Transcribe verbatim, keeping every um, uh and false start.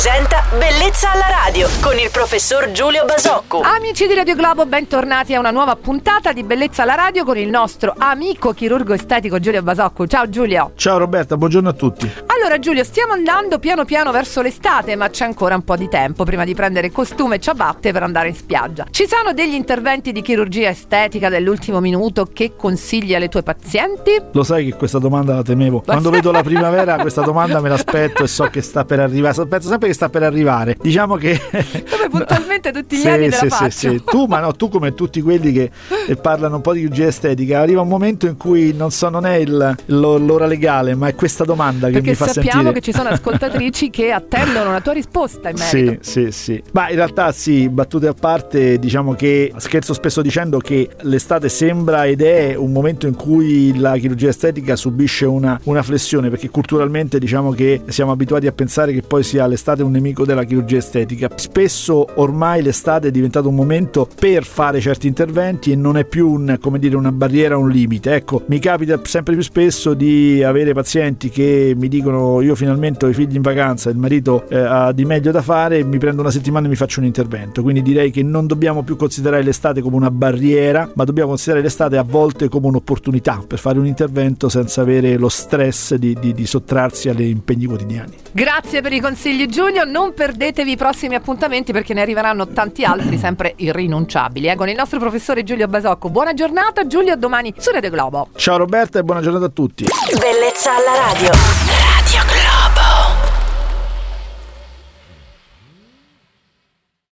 presenta Bellezza alla radio con il professor Giulio Basocco. Amici di Radio Globo, bentornati a una nuova puntata di Bellezza alla radio con il nostro amico chirurgo estetico Giulio Basocco. Ciao Giulio. Ciao Roberta, buongiorno a tutti. Allora Giulio, stiamo andando piano piano verso l'estate, ma c'è ancora un po' di tempo prima di prendere costume e ciabatte per andare in spiaggia. Ci sono degli interventi di chirurgia estetica dell'ultimo minuto che consigli alle tue pazienti? Lo sai che questa domanda la temevo. Quando vedo la primavera questa domanda me l'aspetto e so che sta per arrivare. Penso sempre che sta per arrivare. Diciamo che come puntualmente tutti gli sì, anni sì, te la faccio. Sì, sì. Tu, ma no, tu come tutti quelli che parlano un po' di chirurgia estetica, arriva un momento in cui non so, non è il, l'ora legale, ma è questa domanda che perché mi fa sentire. Perché sappiamo che ci sono ascoltatrici che attendono la tua risposta in merito. Sì, sì, sì. Ma in realtà sì, battute a parte, diciamo che scherzo spesso dicendo che l'estate sembra ed è un momento in cui la chirurgia estetica subisce una, una flessione, perché culturalmente diciamo che siamo abituati a pensare che poi sia l'estate un nemico della chirurgia estetica. Spesso ormai l'estate è diventato un momento per fare certi interventi e non è più un, come dire, una barriera, un limite. Ecco, mi capita sempre più spesso di avere pazienti che mi dicono: io finalmente ho i figli in vacanza, il marito eh, ha di meglio da fare, mi prendo una settimana e mi faccio un intervento. Quindi direi che non dobbiamo più considerare l'estate come una barriera, ma dobbiamo considerare l'estate a volte come un'opportunità per fare un intervento senza avere lo stress di, di, di sottrarsi agli impegni quotidiani. Grazie per i consigli Giulio, non perdetevi i prossimi appuntamenti perché ne arriveranno tanti altri sempre irrinunciabili. Eh? Con il nostro professore Giulio Basocco, buona giornata Giulio, a domani su Rede Globo. Ciao Roberta e buona giornata a tutti. Bellezza alla radio.